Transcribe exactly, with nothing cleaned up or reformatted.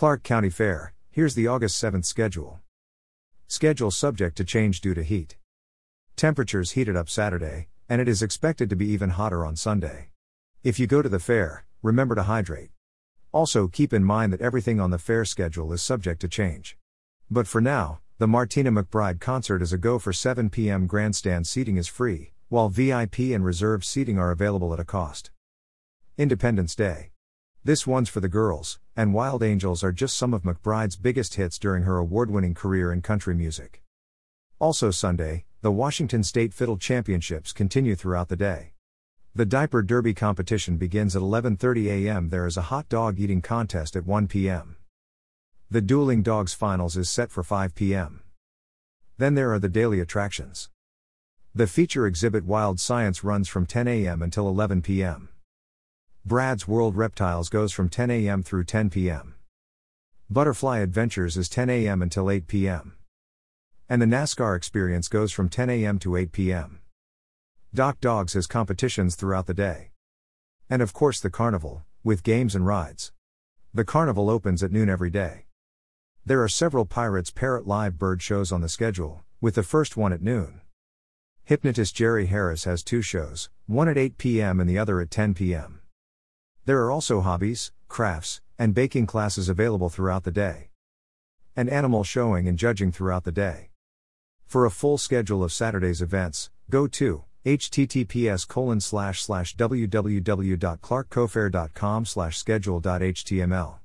Clark County Fair, here's the August seventh schedule. Schedule subject to change due to heat. Temperatures heated up Saturday, and it is expected to be even hotter on Sunday. If you go to the fair, remember to hydrate. Also keep in mind that everything on the fair schedule is subject to change. But for now, the Martina McBride concert is a go for seven p m Grandstand seating is free, while V I P and reserved seating are available at a cost. Independence Day. This one's for the girls, and Wild Angels are just some of McBride's biggest hits during her award-winning career in country music. Also Sunday, the Washington State Fiddle Championships continue throughout the day. The Diaper Derby competition begins at eleven thirty a m There is a hot dog eating contest at one p m The Dueling Dogs finals is set for five p m Then there are the daily attractions. The feature exhibit Wild Science runs from ten a m until eleven p m Brad's World Reptiles goes from ten a m through ten p m Butterfly Adventures is ten a m until eight p m And the NASCAR Experience goes from ten a m to eight p m Doc Dogs has competitions throughout the day. And of course the carnival, with games and rides. The carnival opens at noon every day. There are several Pirates Parrot Live Bird shows on the schedule, with the first one at noon. Hypnotist Jerry Harris has two shows, one at eight p m and the other at ten p m There are also hobbies, crafts, and baking classes available throughout the day. And animal showing and judging throughout the day. For a full schedule of Saturday's events, go to https colon slash slash www dot clark co fair dot com slash schedule dot html.